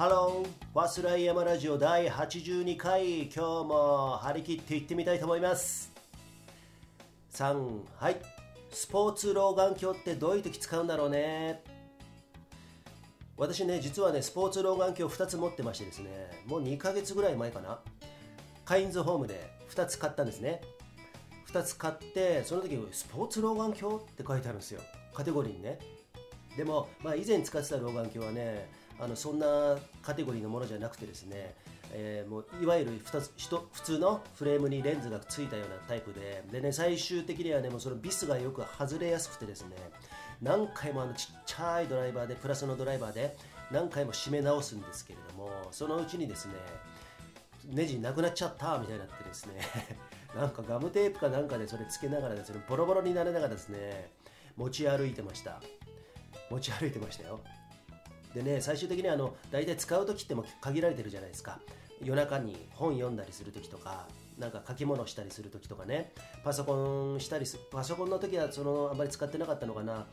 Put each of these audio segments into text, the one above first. ハロー、忘れ山ラジオ第82回、今日も張り切っていってみたいと思います。3、はい、スポーツ老眼鏡ってどういう時使うんだろうね。私ね、実はね、スポーツ老眼鏡2つ持ってましてですね、もう2ヶ月ぐらい前かな、カインズホームで2つ買ったんですね。2つ買って、その時スポーツ老眼鏡って書いてあるんですよ、カテゴリーにね。でも、以前使ってた老眼鏡はね、そんなカテゴリーのものじゃなくてですね、もういわゆる普通のフレームにレンズがついたようなタイプで、ね、最終的にはね、もうそのビスがよく外れやすくてですね、何回もちっちゃいドライバーで、プラスのドライバーで何回も締め直すんですけれども、そのうちにですね、ネジなくなっちゃったみたいになってですねなんかガムテープかなんかでそれつけながらですね、ボロボロになれながらですね、持ち歩いてましたよ。でね、最終的に大体使う時っても限られてるじゃないですか。夜中に本読んだりする時とか、なんか書き物したりする時とかね、パソコンの時はあんまり使ってなかったのかな。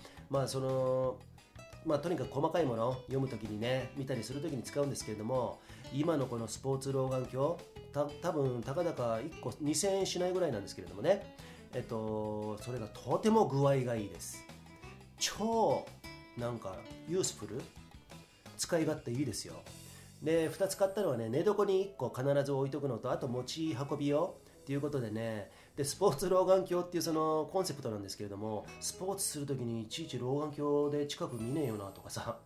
とにかく細かいものを読む時にね、見たりする時に使うんですけれども、今のこのスポーツ老眼鏡、多分たかだか1個2000円しないぐらいなんですけれどもね、それがとても具合がいいです。超なんかユースフル、使い勝手いいですよ。で、2つ買ったのはね、寝床に1個必ず置いとくのと、あと持ち運び用ということでね。で、スポーツ老眼鏡っていうそのコンセプトなんですけれども、スポーツするときにいちいち老眼鏡で近く見ねえよなとかさ、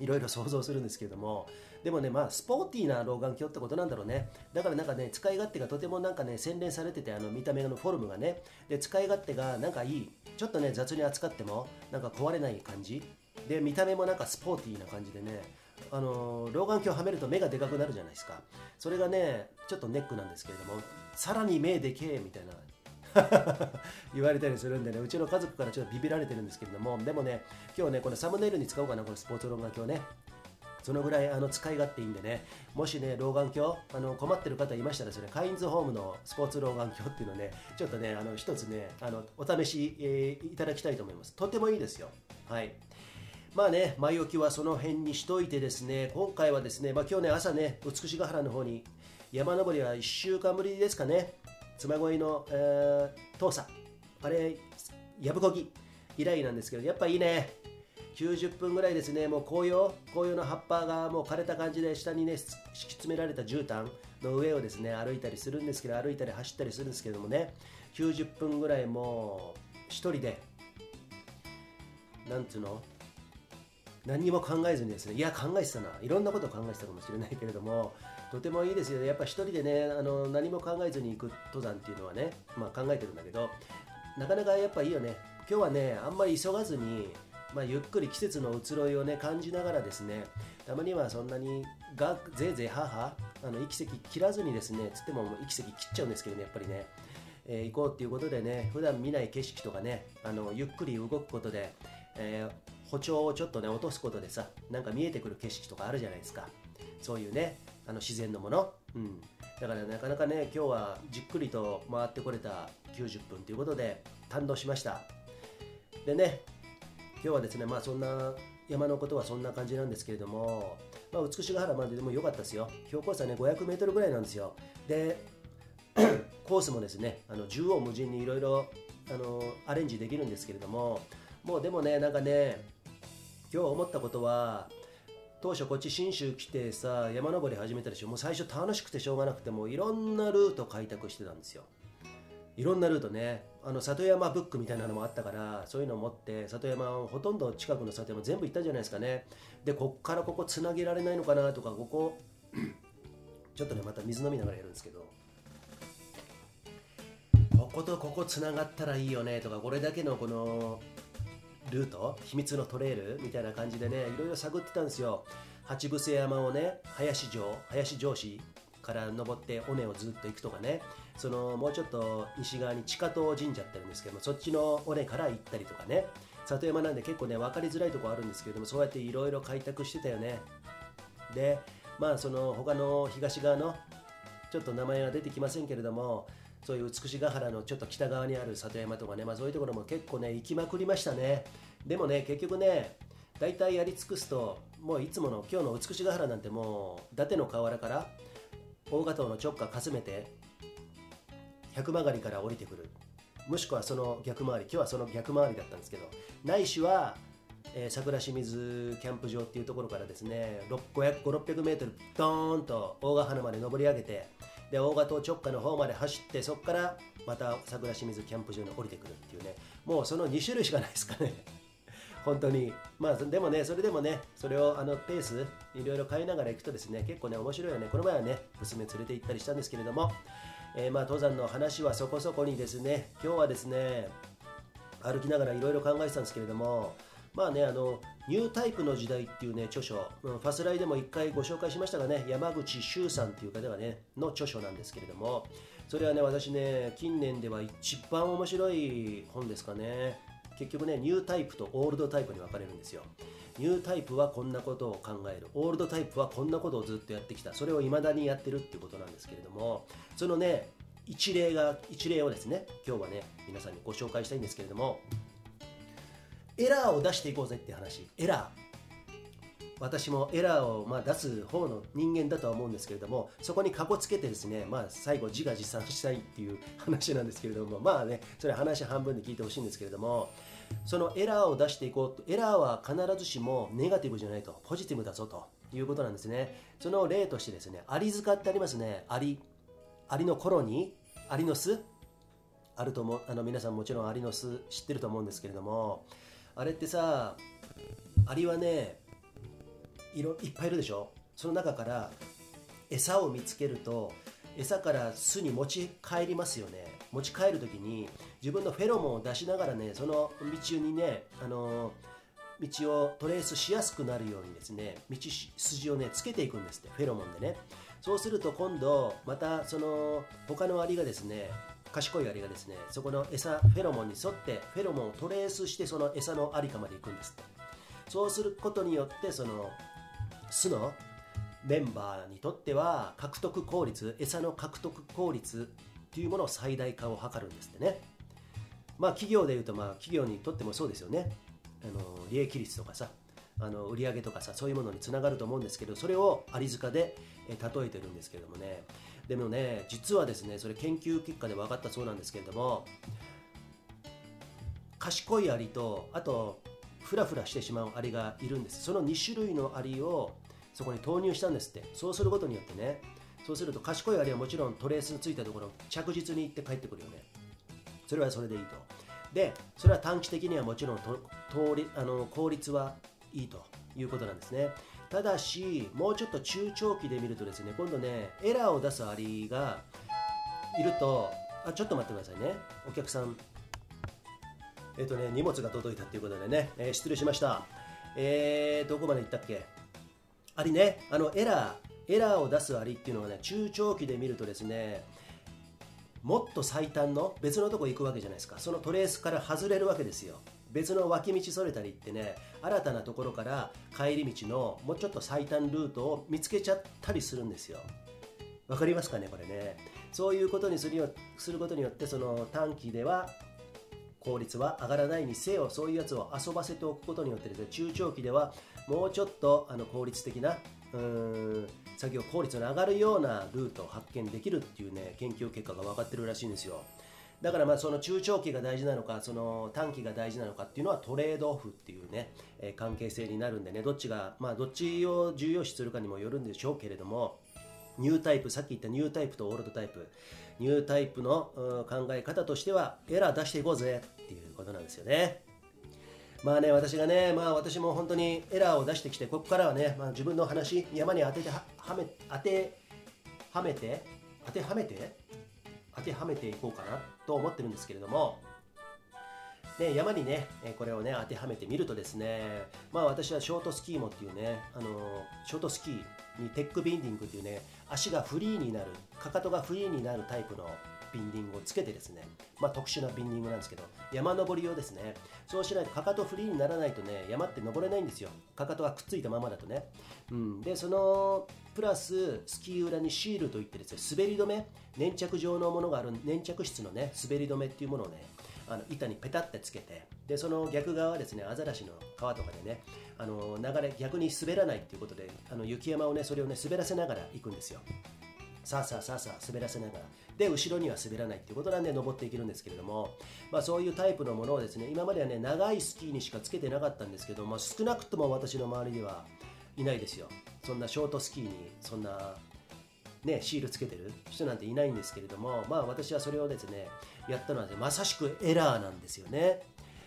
いろいろ想像するんですけれども、でもね、スポーティーな老眼鏡ってことなんだろうね。だからなんかね、使い勝手がとてもなんかね、洗練されてて、見た目のフォルムがね、で、使い勝手がなんかいい、ちょっとね、雑に扱ってもなんか壊れない感じで、見た目もなんかスポーティーな感じでね、老眼鏡はめると目がでかくなるじゃないですか。それがね、ちょっとネックなんですけれども、さらに目でけえみたいな言われたりするんでね、うちの家族からちょっとビビられてるんですけれども、でもね、今日ね、このサムネイルに使おうかな、このスポーツ老眼鏡ね。そのぐらい使い勝手いいんでね、もしね、老眼鏡困ってる方いましたらですね、カインズホームのスポーツ老眼鏡っていうのね、ちょっとね、一つね、お試し、いただきたいと思います。とてもいいですよ。はい、ね、前置きはその辺にしといてですね、今回はですね、今日ね、朝ね、美しが原の方に山登りは1週間ぶりですかね、嬬恋の、遠さあれ藪こぎ以来なんですけど、やっぱいいね。90分ぐらいですね、もう紅葉の葉っぱがもう枯れた感じで、下にね、敷き詰められた絨毯の上をですね、歩いたり走ったりするんですけどもね、90分ぐらいもう一人で、なんつうの、何も考えずにですね、いや考えてたな、いろんなことを考えてたかもしれないけれども、とてもいいですよね。やっぱ一人でね、何も考えずに行く登山っていうのはね、考えてるんだけど、なかなかやっぱいいよね。今日はね、あんまり急がずに、ゆっくり季節の移ろいをね、感じながらですね、たまにはそんなにぜいぜいは息せき切らずにですね、つっても息せき切っちゃうんですけどね、やっぱりね、行こうっていうことでね、普段見ない景色とかね、ゆっくり動くことで、歩調をちょっとね、落とすことでさ、なんか見えてくる景色とかあるじゃないですか。そういうね、自然のもの、だからなかなかね、今日はじっくりと回ってこれた90分ということで感動しました。でね、今日はですね、そんな山のことはそんな感じなんですけれども、美しが原まででも良かったですよ。標高差ね、500m ぐらいなんですよ。でコースもですね、縦横無尽にいろいろアレンジできるんですけれども、もうでもね、なんかね、今日思ったことは、当初こっち信州来てさ、山登り始めたでしょ。もう最初楽しくてしょうがなくて、もういろんなルート開拓してたんですよ。いろんなルートね、里山ブックみたいなのもあったから、そういうのを持って、里山をほとんど、近くの里山全部行ったんじゃないですかね。で、こっからここつなげられないのかなとか、ここちょっとね、また水飲みながらやるんですけど、こことここつながったらいいよねとか、これだけのこのルート、秘密のトレイルみたいな感じでね、いろいろ探ってたんですよ。八伏山をね、林城市から登って尾根をずっと行くとかね、もうちょっと西側に近藤神社ってあるんですけども、そっちの尾根から行ったりとかね。里山なんで結構ね、分かりづらいとこあるんですけども、そうやっていろいろ開拓してたよね。で、他の東側のちょっと名前は出てきませんけれども、そういう美しが原のちょっと北側にある里山とかね、そういうところも結構ね、行きまくりましたね。でもね、結局ね、大体やり尽くすと、もういつもの今日の美しが原なんてもう伊達の河原から大賀頭の直下かすめて百曲がりから降りてくる、もしくはその逆回り、今日はその逆回りだったんですけど、ないしは、桜清水キャンプ場っていうところからですね500、600メートルドーンと大賀原まで登り上げて、で大賀頭直下の方まで走って、そこからまた桜清水キャンプ場に降りてくるっていうね、もうその2種類しかないですかね本当に。まあでもね、それでもね、それをペースいろいろ変えながら行くとですね、結構ね面白いよね。この前はね娘連れて行ったりしたんですけれども、まあ登山の話はそこそこにですね、今日はですね歩きながらいろいろ考えてたんですけれども、まあねニュータイプの時代っていうね著書、ファスライでも1回ご紹介しましたがね、山口周さんっていう方がねの著書なんですけれども、それはね私ね近年では一番面白い本ですかね。結局ねニュータイプとオールドタイプに分かれるんですよ。ニュータイプはこんなことを考える、オールドタイプはこんなことをずっとやってきた、それを未だにやってるっていうことなんですけれども、そのね一例をですね今日はね皆さんにご紹介したいんですけれども、エラーを出していこうぜっていう話。エラー、私もエラーをまあ出す方の人間だとは思うんですけれども、そこにかこつけてですね、まあ最後自画自賛したいっていう話なんですけれども、まあねそれは話半分で聞いてほしいんですけれども、そのエラーを出していこうと、エラーは必ずしもネガティブじゃないと、ポジティブだぞということなんですね。その例としてですね、アリ塚ってありますね。アリの頃にアリの巣あると思う、皆さんもちろんアリの巣知ってると思うんですけれども、あれってさ、アリはねいっぱいいるでしょ。その中から餌を見つけると、餌から巣に持ち帰りますよね。持ち帰るときに自分のフェロモンを出しながらね、その道にね道をトレースしやすくなるようにですね、道筋をねつけていくんですって、フェロモンでね。そうすると今度またその他のアリがですね、賢いアリがですね、そこの餌フェロモンに沿ってフェロモンをトレースして、その餌のありかまで行くんですって。そうすることによってその巣のメンバーにとっては獲得効率、餌の獲得効率というものを最大化を図るんですってね。まあ企業でいうと、まあ企業にとってもそうですよね。利益率とかさ、売上とかさ、そういうものにつながると思うんですけど、それをアリ塚で例えてるんですけれどもね。でもね実はですね、それ研究結果で分かったそうなんですけれども、賢いアリとあとフラフラしてしまうアリがいるんです。その2種類のアリをそこに投入したんですって。そうすることによってね、そうすると賢いアリはもちろんトレースについたところ着実に行って帰ってくるよね。それはそれでいいと。でそれは短期的にはもちろん効率はいいということなんですね。ただしもうちょっと中長期で見るとですね、今度ねエラーを出すアリがいると、ちょっと待ってくださいねお客さん。荷物が届いたということでね、失礼しました。どこまで行ったっけ？アリね、エラーを出すアリっていうのはね、中長期で見るとですね、もっと最短の別のとこ行くわけじゃないですか。そのトレースから外れるわけですよ。別の脇道それたりってね、新たなところから帰り道のもうちょっと最短ルートを見つけちゃったりするんですよ。わかりますかねこれね。そういうことにすることによって、その短期では効率は上がらないにせよ、そういうやつを遊ばせておくことによってですね、中長期ではもうちょっと効率的な作業効率の上がるようなルートを発見できるっていうね研究結果が分かってるらしいんですよ。だからまあその中長期が大事なのか、その短期が大事なのかっていうのはトレードオフっていうね関係性になるんでね、どっちを重要視するかにもよるんでしょうけれども、ニュータイプ、さっき言ったニュータイプとオールドタイプ、ニュータイプの考え方としてはエラー出していこうぜっていうことなんですよね。まあね私も本当にエラーを出してきて、ここからはね、自分の話山に当てはめていこうかなと思ってるんですけれども。で山にねこれをね当てはめてみるとですね、まあ私はショートスキーモっていうねショートスキーにテックビンディングっていうね、足がフリーになる、かかとがフリーになるタイプのビンディングをつけてですね、まあ特殊なビンディングなんですけど、山登り用ですね。そうしないとかかとフリーにならないとね山って登れないんですよ、かかとがくっついたままだとね、でそのプラススキー裏にシールといってですね、滑り止め、粘着質のね滑り止めっていうものをね板にペタってつけて、でその逆側はですねアザラシの皮とかでね流れ逆に滑らないっていうことで雪山をねそれをね滑らせながら行くんですよ。さあさあさあさあ滑らせながらで後ろには滑らないっていうことなんで登っていけるんですけれども、そういうタイプのものをですね今まではね長いスキーにしかつけてなかったんですけども、少なくとも私の周りにはいないですよ。そんなショートスキーにそんなねシールつけてる人なんていないんですけれども、私はそれをですねやったのは、ね、まさしくエラーなんですよね。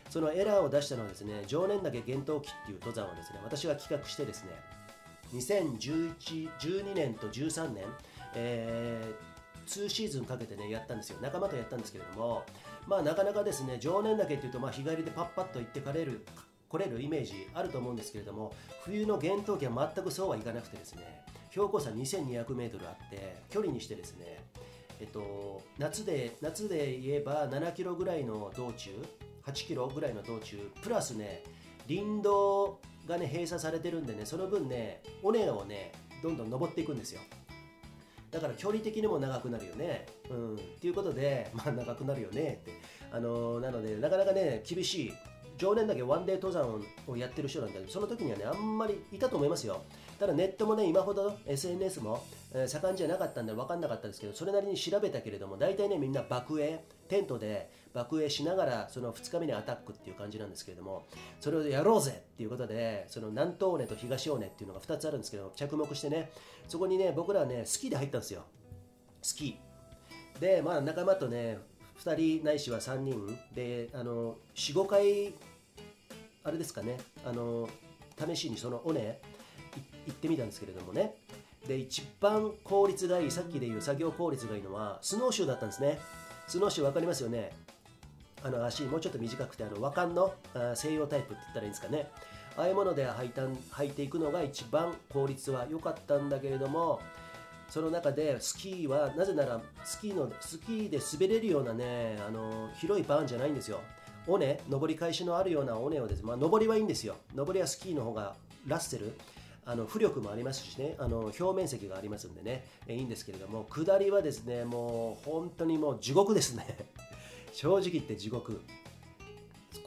そのエラーを出したのはですね常念岳厳冬期っていう登山をですね私が企画してですね2012年と13年、2シーズンかけてねやったんですよ。仲間とやったんですけれども、なかなかですね常念岳っていうと日帰りでパッパッと行って来れるイメージあると思うんですけれども、冬の厳冬期は全くそうはいかなくてですね、標高差 2200m あって距離にしてですね、夏で言えば 7km ぐらいの道中 8km ぐらいの道中プラスね林道がね閉鎖されてるんでね、その分ね尾根をねどんどん登っていくんですよ。だから距離的にも長くなるよね。っていうことで長くなるよねってなのでなかなかね厳しい。常念岳ワンデー登山をやってる人なんでその時にはねあんまりいたと思いますよ。ただネットもね今ほど SNS も盛んじゃなかったんで分かんなかったですけど、それなりに調べたけれども大体ねみんな爆営テントで爆営しながらその2日目にアタックっていう感じなんですけれども、それをやろうぜっていうことでその南東尾根と東尾根っていうのが2つあるんですけど着目してねそこにね僕らはねスキーで入ったんですよ。スキーで仲間とね2人ないしは3人で4、5回あれですかね試しにその尾根行ってみたんですけれどもね、で一番効率がいいさっきでいう作業効率がいいのはスノーシューだったんですね。スノーシュー分かりますよね。足もうちょっと短くて和漢の西洋タイプって言ったらいいんですかね、ああいうもので履いていくのが一番効率は良かったんだけれども、その中でスキーはなぜならスキーで滑れるようなね広いバーンじゃないんですよ。尾根登り返しのあるような尾根をですね、登りはいいんですよ。登りはスキーの方がラッセル浮力もありますしね表面積がありますんでねいいんですけれども、下りはですねもう本当にもう地獄ですね正直言って地獄。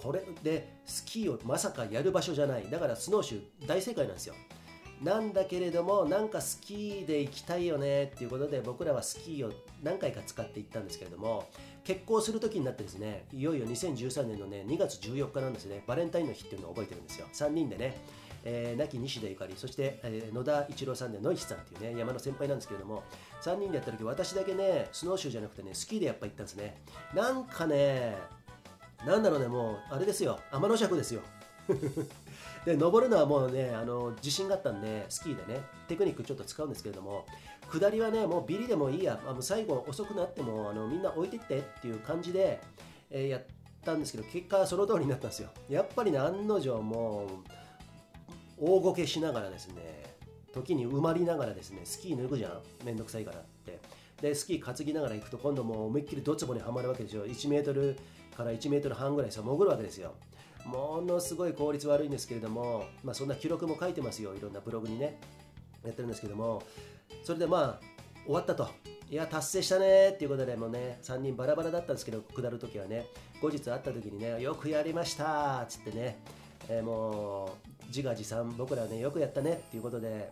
これでスキーをまさかやる場所じゃない。だからスノーシュー大正解なんですよ。なんだけれどもなんかスキーで行きたいよねっていうことで僕らはスキーを何回か使って行ったんですけれども、決行する時になってですねいよいよ2013年のね2月14日なんですね。バレンタインの日っていうのを覚えてるんですよ。3人でね亡き西田ゆかり、そして、野田一郎さんで野石さんっていうね山の先輩なんですけれども、3人でやった時私だけねスノーシューじゃなくてねスキーでやっぱ行ったんですね。なんかねなんだろうねもうあれですよ天の尺ですよで登るのはもうね自信があったんでスキーでねテクニックちょっと使うんですけれども、下りはねもうビリでもいいや最後遅くなってもみんな置いてってっていう感じで、やったんですけど結果その通りになったんですよ。やっぱりね案の定もう大ごけしながらですね時に埋まりながらですねスキー脱ぐじゃんめんどくさいからってでスキー担ぎながら行くと今度もう思いっきりドツボにはまるわけでしょ。1mから1m半ぐらいさ潜るわけですよ。ものすごい効率悪いんですけれども、そんな記録も書いてますよ。いろんなブログにねやってるんですけども、それで終わったと、いや達成したねっていうことでもうね3人バラバラだったんですけど、下るときはね後日会ったときにねよくやりましたっつってね、もう自画自賛僕らはねよくやったねっていうことで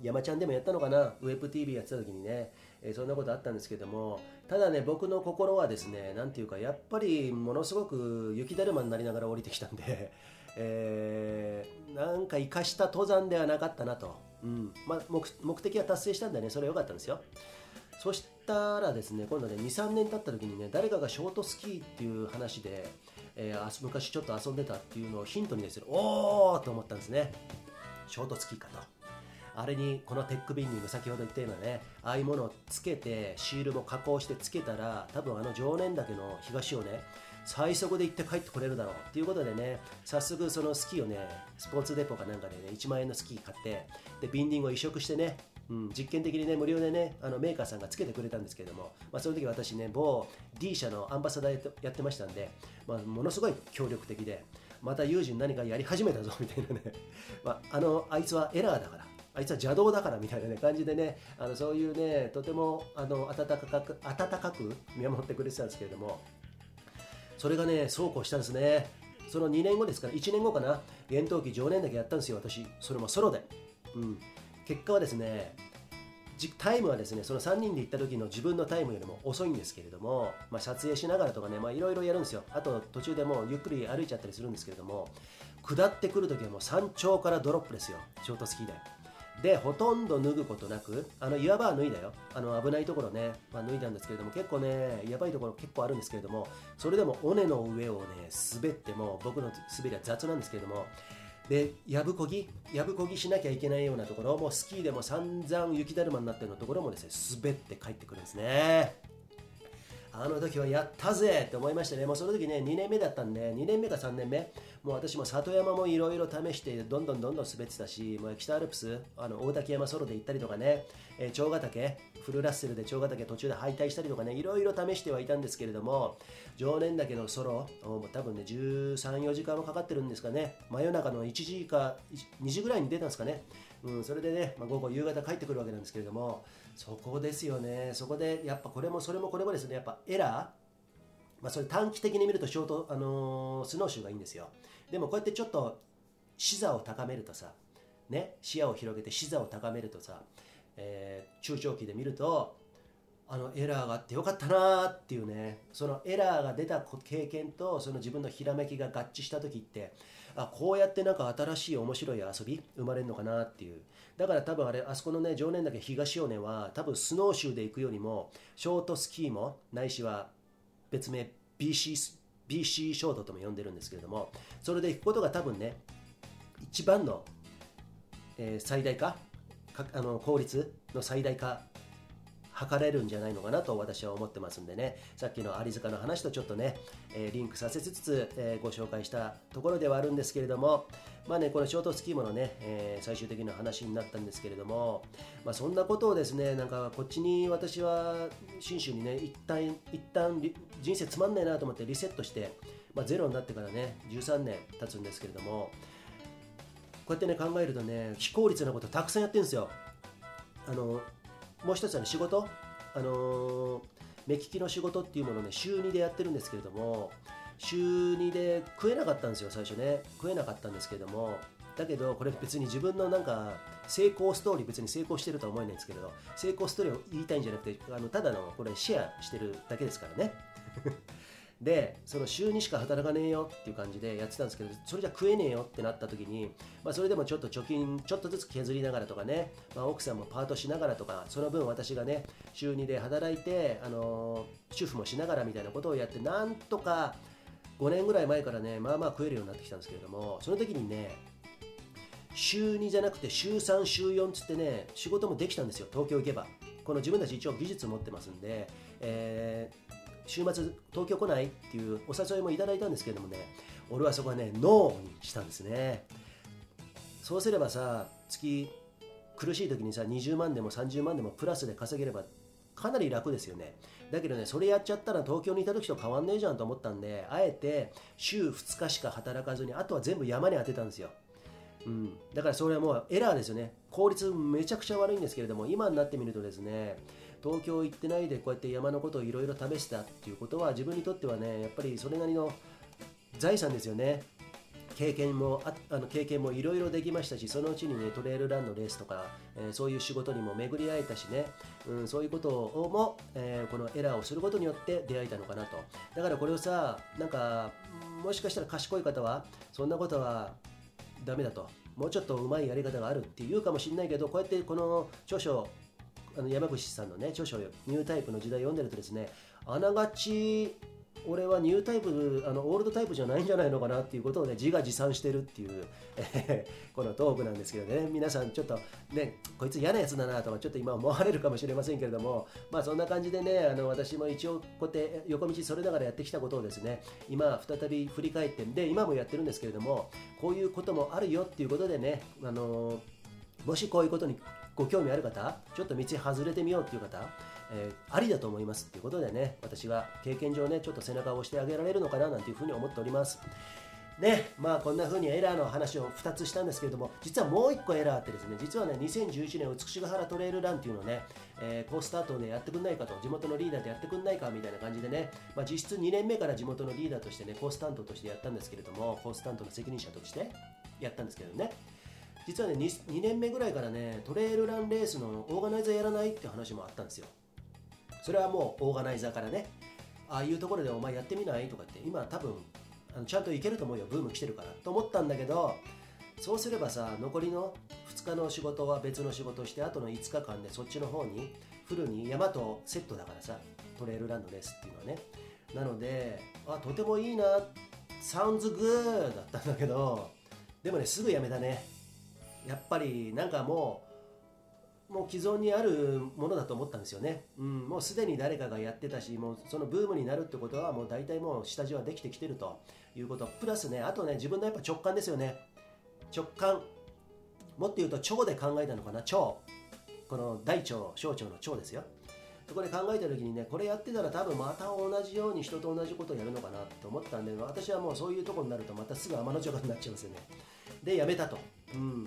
山ちゃんでもやったのかな、ウェブ TV やってた時にね、そんなことあったんですけども、ただね僕の心はですねなんていうかやっぱりものすごく雪だるまになりながら降りてきたんでなんか生かした登山ではなかったなと、目的は達成したんでねそれは良かったんですよ。そしたらですね今度ね 2,3 年経った時にね誰かがショートスキーっていう話で、昔ちょっと遊んでたっていうのをヒントにですねおーと思ったんですね。ショートスキーかと、あれにこのテックビンディング先ほど言ったようなねああいうものをつけてシールも加工してつけたら多分常念岳の東をね最速で行って帰ってこれるだろうっていうことでね、早速そのスキーをねスポーツデポかなんかでね1万円のスキー買ってでビンディングを移植してね、実験的にね無料でねメーカーさんがつけてくれたんですけれども、その時私ね某 D 社のアンバサダーやってましたんで、ものすごい協力的でまた友人何かやり始めたぞみたいなねあいつはエラーだからあいつは邪道だからみたいな、ね、感じでねそういうねとても温かく見守ってくれてたんですけれども、それがね、そうこうしたんですね。その2年後ですから、1年後かな、厳冬期常年だけやったんですよ、私。それもソロで。結果はですね、タイムはですね、その3人で行った時の自分のタイムよりも遅いんですけれども、撮影しながらとかね、いろいろやるんですよ。あと途中でもうゆっくり歩いちゃったりするんですけれども、下ってくる時はもう山頂からドロップですよ、ショートスキー台で。ほとんど脱ぐことなく、岩場は脱いだよ。危ないところね、脱いだんですけれども、結構ね、やばいところ結構あるんですけれども、それでも尾根の上をね、滑っても、僕の滑りは雑なんですけれども、で、やぶこぎしなきゃいけないようなところ、もうスキーでも散々雪だるまになってるのところもですね、滑って帰ってくるんですね。あの時はやったぜって思いましたね。もうその時ね、2年目だったんで、2年目か3年目、もう私も里山もいろいろ試して、どんどん滑ってたし、もう北アルプス、大滝山ソロで行ったりとかね、長ヶ岳、フルラッセルで長ヶ岳途中で敗退したりとかね、いろいろ試してはいたんですけれども、常年岳のソロ、多分ね、13、4時間もかかってるんですかね、真夜中の1時か2時ぐらいに出たんですかね。それでね、午後、夕方帰ってくるわけなんですけれども、そこですよね。そこで、やっぱこれもそれもこれもですね、やっぱエラー、それ短期的に見るとショート、スノーシューがいいんですよ。でもこうやってちょっと視座を高めるとさ、ね、視野を広げて視座を高めるとさ、中長期で見ると、エラーがあってよかったなーっていうね、そのエラーが出た経験とその自分のひらめきが合致した時って、こうやってなんか新しい面白い遊び生まれるのかなっていう。だから多分あそこのね、常年岳東尾根は多分スノーシューで行くよりもショートスキーもないしは別名 BC ショートとも呼んでるんですけれども、それで行くことが多分ね、一番の、最大化効率の最大化測れるんじゃないのかなと私は思ってますんでね、さっきの有塚の話とちょっとね、リンクさせつつ、ご紹介したところではあるんですけれども、このショートスキーものね、最終的な話になったんですけれども、そんなことをですね、なんかこっちに私は信州にね、一旦人生つまんないなと思ってリセットして、ゼロになってからね、13年経つんですけれども、こうやってね、考えるとね、非効率なことたくさんやってるんですよ。もう一つはね、仕事、目利きの仕事っていうものをね、週2でやってるんですけれども、週2で食えなかったんですよ、最初ね。食えなかったんですけれども、だけどこれ別に自分のなんか成功ストーリー、別に成功してるとは思えないんですけれど、成功ストーリーを言いたいんじゃなくて、ただのこれシェアしてるだけですからね。で、その週2しか働かねえよっていう感じでやってたんですけど、それじゃ食えねえよってなった時に、それでもちょっと貯金ちょっとずつ削りながらとかね、奥さんもパートしながらとか、その分私がね、週2で働いて、主婦もしながらみたいなことをやって、なんとか5年ぐらい前からね、食えるようになってきたんですけれども、その時にね、週2じゃなくて週3週4つってね、仕事もできたんですよ、東京行けば。この自分たち一応技術持ってますんで、週末東京来ないっていうお誘いもいただいたんですけれどもね、俺はそこはね、ノーにしたんですね。そうすればさ、月苦しい時にさ、20万でも30万でもプラスで稼げればかなり楽ですよね。だけどね、それやっちゃったら東京にいた時と変わんねえじゃんと思ったんで、あえて週2日しか働かずに、あとは全部山に当てたんですよ。だからそれはもうエラーですよね。効率めちゃくちゃ悪いんですけれども、今になってみるとですね、東京行ってないでこうやって山のことをいろいろ試したっていうことは、自分にとってはね、やっぱりそれなりの財産ですよね。経験もいろいろできましたし、そのうちにね、トレイルランのレースとか、そういう仕事にも巡り会えたしね、そういうことをも、このエラーをすることによって出会えたのかなと。だからこれをさ、なんかもしかしたら賢い方はそんなことはダメだと、もうちょっとうまいやり方があるっていうかもしれないけど、こうやってこの著書、山口さんのね、著書ニュータイプの時代読んでるとですね、あながち俺はニュータイプ、オールドタイプじゃないんじゃないのかなっていうことをね、自画自賛してるっていうこのトークなんですけどね、皆さんちょっとね、こいつ嫌なやつだなとかちょっと今思われるかもしれませんけれども、そんな感じでね、私も一応こうやって横道それながらやってきたことをですね、今再び振り返ってんで、今もやってるんですけれども、こういうこともあるよっていうことでね、もしこういうことにご興味ある方、ちょっと道外れてみようっていう方、ありだと思いますっていうことでね、私は経験上ね、ちょっと背中を押してあげられるのかななんていうふうに思っております。ね、まあこんな風にエラーの話を2つしたんですけれども、実はもう1個エラーあってですね、実はね2011年美しが原トレイルランっていうのをね、コースタートをねやってくんないかと、地元のリーダーでやってくんないかみたいな感じでね、まあ、実質2年目から地元のリーダーとしてねコース担当としてやったんですけれども、コース担当の責任者としてやったんですけどね、実はね 2年目ぐらいからねトレイルランレースのオーガナイザーやらないって話もあったんですよ。それはもうオーガナイザーからね、ああいうところでお前やってみないとかって、今多分ちゃんといけると思うよ、ブーム来てるからと思ったんだけど、そうすればさ残りの2日の仕事は別の仕事をして、あとの5日間でそっちの方にフルに山とセットだからさ、トレイルランのレースっていうのはね、なのであとてもいいな、サウンズグーだったんだけど、でもねすぐやめたね。やっぱりなんかもう既存にあるものだと思ったんですよね、うん、もうすでに誰かがやってたし、もうそのブームになるってことはもう大体もう下地はできてきてるということ、プラスね、あとね自分のやっぱ直感ですよね。直感、もっと言うと腸で考えたのかな、腸、この大腸小腸の腸ですよ。そこで考えた時にね、これやってたら多分また同じように人と同じことをやるのかなと思ったんで、私はもうそういうとこになるとまたすぐ天の邪鬼になっちゃいますよね。でやめたと、うん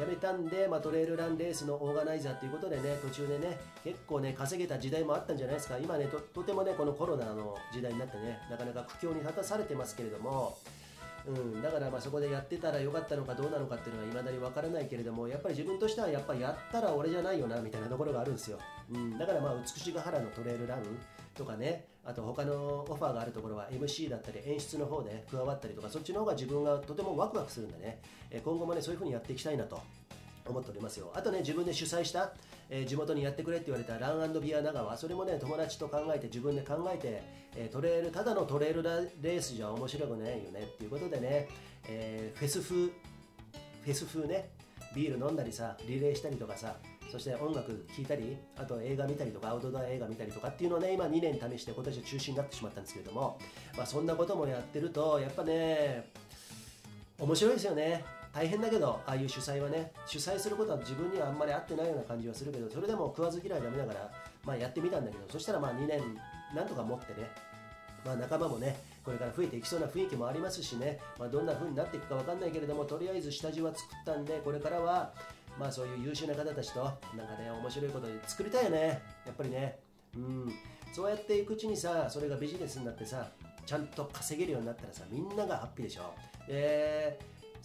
やめたんで、まあ、トレイルランレースのオーガナイザーということでね、途中でね結構ね稼げた時代もあったんじゃないですか。今ね とてもねこのコロナの時代になってね、なかなか苦境に立たされてますけれども、うん、だからまあそこでやってたらよかったのかどうなのかっていうのはいまだにわからないけれども、やっぱり自分としてはやっぱやったら俺じゃないよなみたいなところがあるんですよ、うん、だからまあ美しが原のトレイルランとかね、あと他のオファーがあるところは MC だったり演出の方で加わったりとか、そっちの方が自分がとてもワクワクするんでね、今後もねそういう風にやっていきたいなと思っておりますよ。あとね自分で主催した、地元にやってくれって言われたラン&ビア長は、それもね友達と考えて自分で考えて、ただのトレイルレースじゃ面白くないよねっていうことでね、フェス風ね、ビール飲んだりさ、リレーしたりとかさ、そして音楽聴いたり、あと映画見たりとか、アウトドア映画見たりとかっていうのをね今2年試して今年は中止になってしまったんですけれども、まあ、そんなこともやってるとやっぱね面白いですよね。大変だけど、ああいう主催はね、主催することは自分にはあんまり合ってないような感じはするけど、それでも食わず嫌いやめながら、まあ、やってみたんだけど、そしたらまあ2年なんとか持ってね、まあ、仲間もねこれから増えていきそうな雰囲気もありますしね、まあ、どんな風になっていくか分かんないけれども、とりあえず下地は作ったんで、これからはまあそういう優秀な方たちとなんかね面白いことを作りたいよね、やっぱりね、うん、そうやっていくうちにさ、それがビジネスになってさ、ちゃんと稼げるようになったらさ、みんながハッピーでしょ。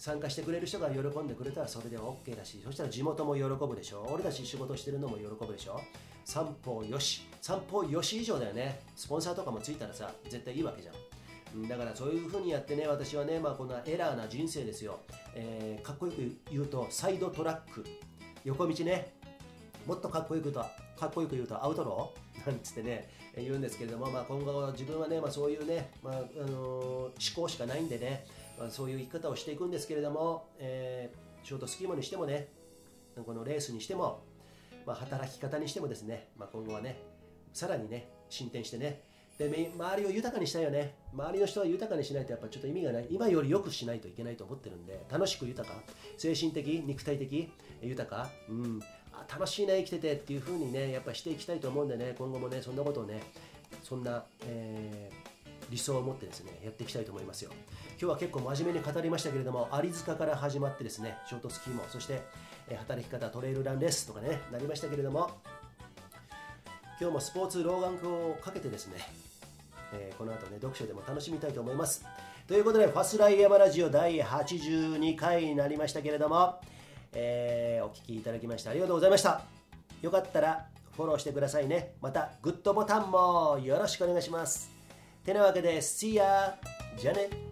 参加してくれる人が喜んでくれたらそれで OK だし、そしたら地元も喜ぶでしょ、俺たち仕事してるのも喜ぶでしょ、三方よし、三方よし以上だよね。スポンサーとかもついたらさ絶対いいわけじゃん。だからそういう風にやってね、私はね、まあ、こんなエラーな人生ですよ、かっこよく言うとサイドトラック、横道ね、もっとかっこよく言うとアウトローなんつってね言うんですけれども、まあ、今後自分はね、まあ、そういうね、まあ思考しかないんでね、まあ、そういう生き方をしていくんですけれども、ショートスキーモにしてもね、このレースにしても、まあ、働き方にしてもですね、まあ、今後はねさらにね進展してね、で周りを豊かにしたいよね。周りの人は豊かにしないとやっぱちょっと意味がない、今よりよくしないといけないと思ってるんで、楽しく豊か、精神的肉体的豊か、うん、あ楽しいね生きててっていう風にねやっぱしていきたいと思うんでね、今後もねそんなことをね、そんな、理想を持ってですねやっていきたいと思いますよ。今日は結構真面目に語りましたけれども、アリ塚から始まってですね、ショートスキーも、そして、働き方、トレイルランレースとかねなりましたけれども、今日もスポーツ老眼鏡をかけてですね、この後ね読書でも楽しみたいと思います。ということで、ファスライヤマラジオ第82回になりましたけれども、お聞きいただきましてありがとうございました。よかったらフォローしてくださいね。またグッドボタンもよろしくお願いします。てなわけで、See ya! じゃあね。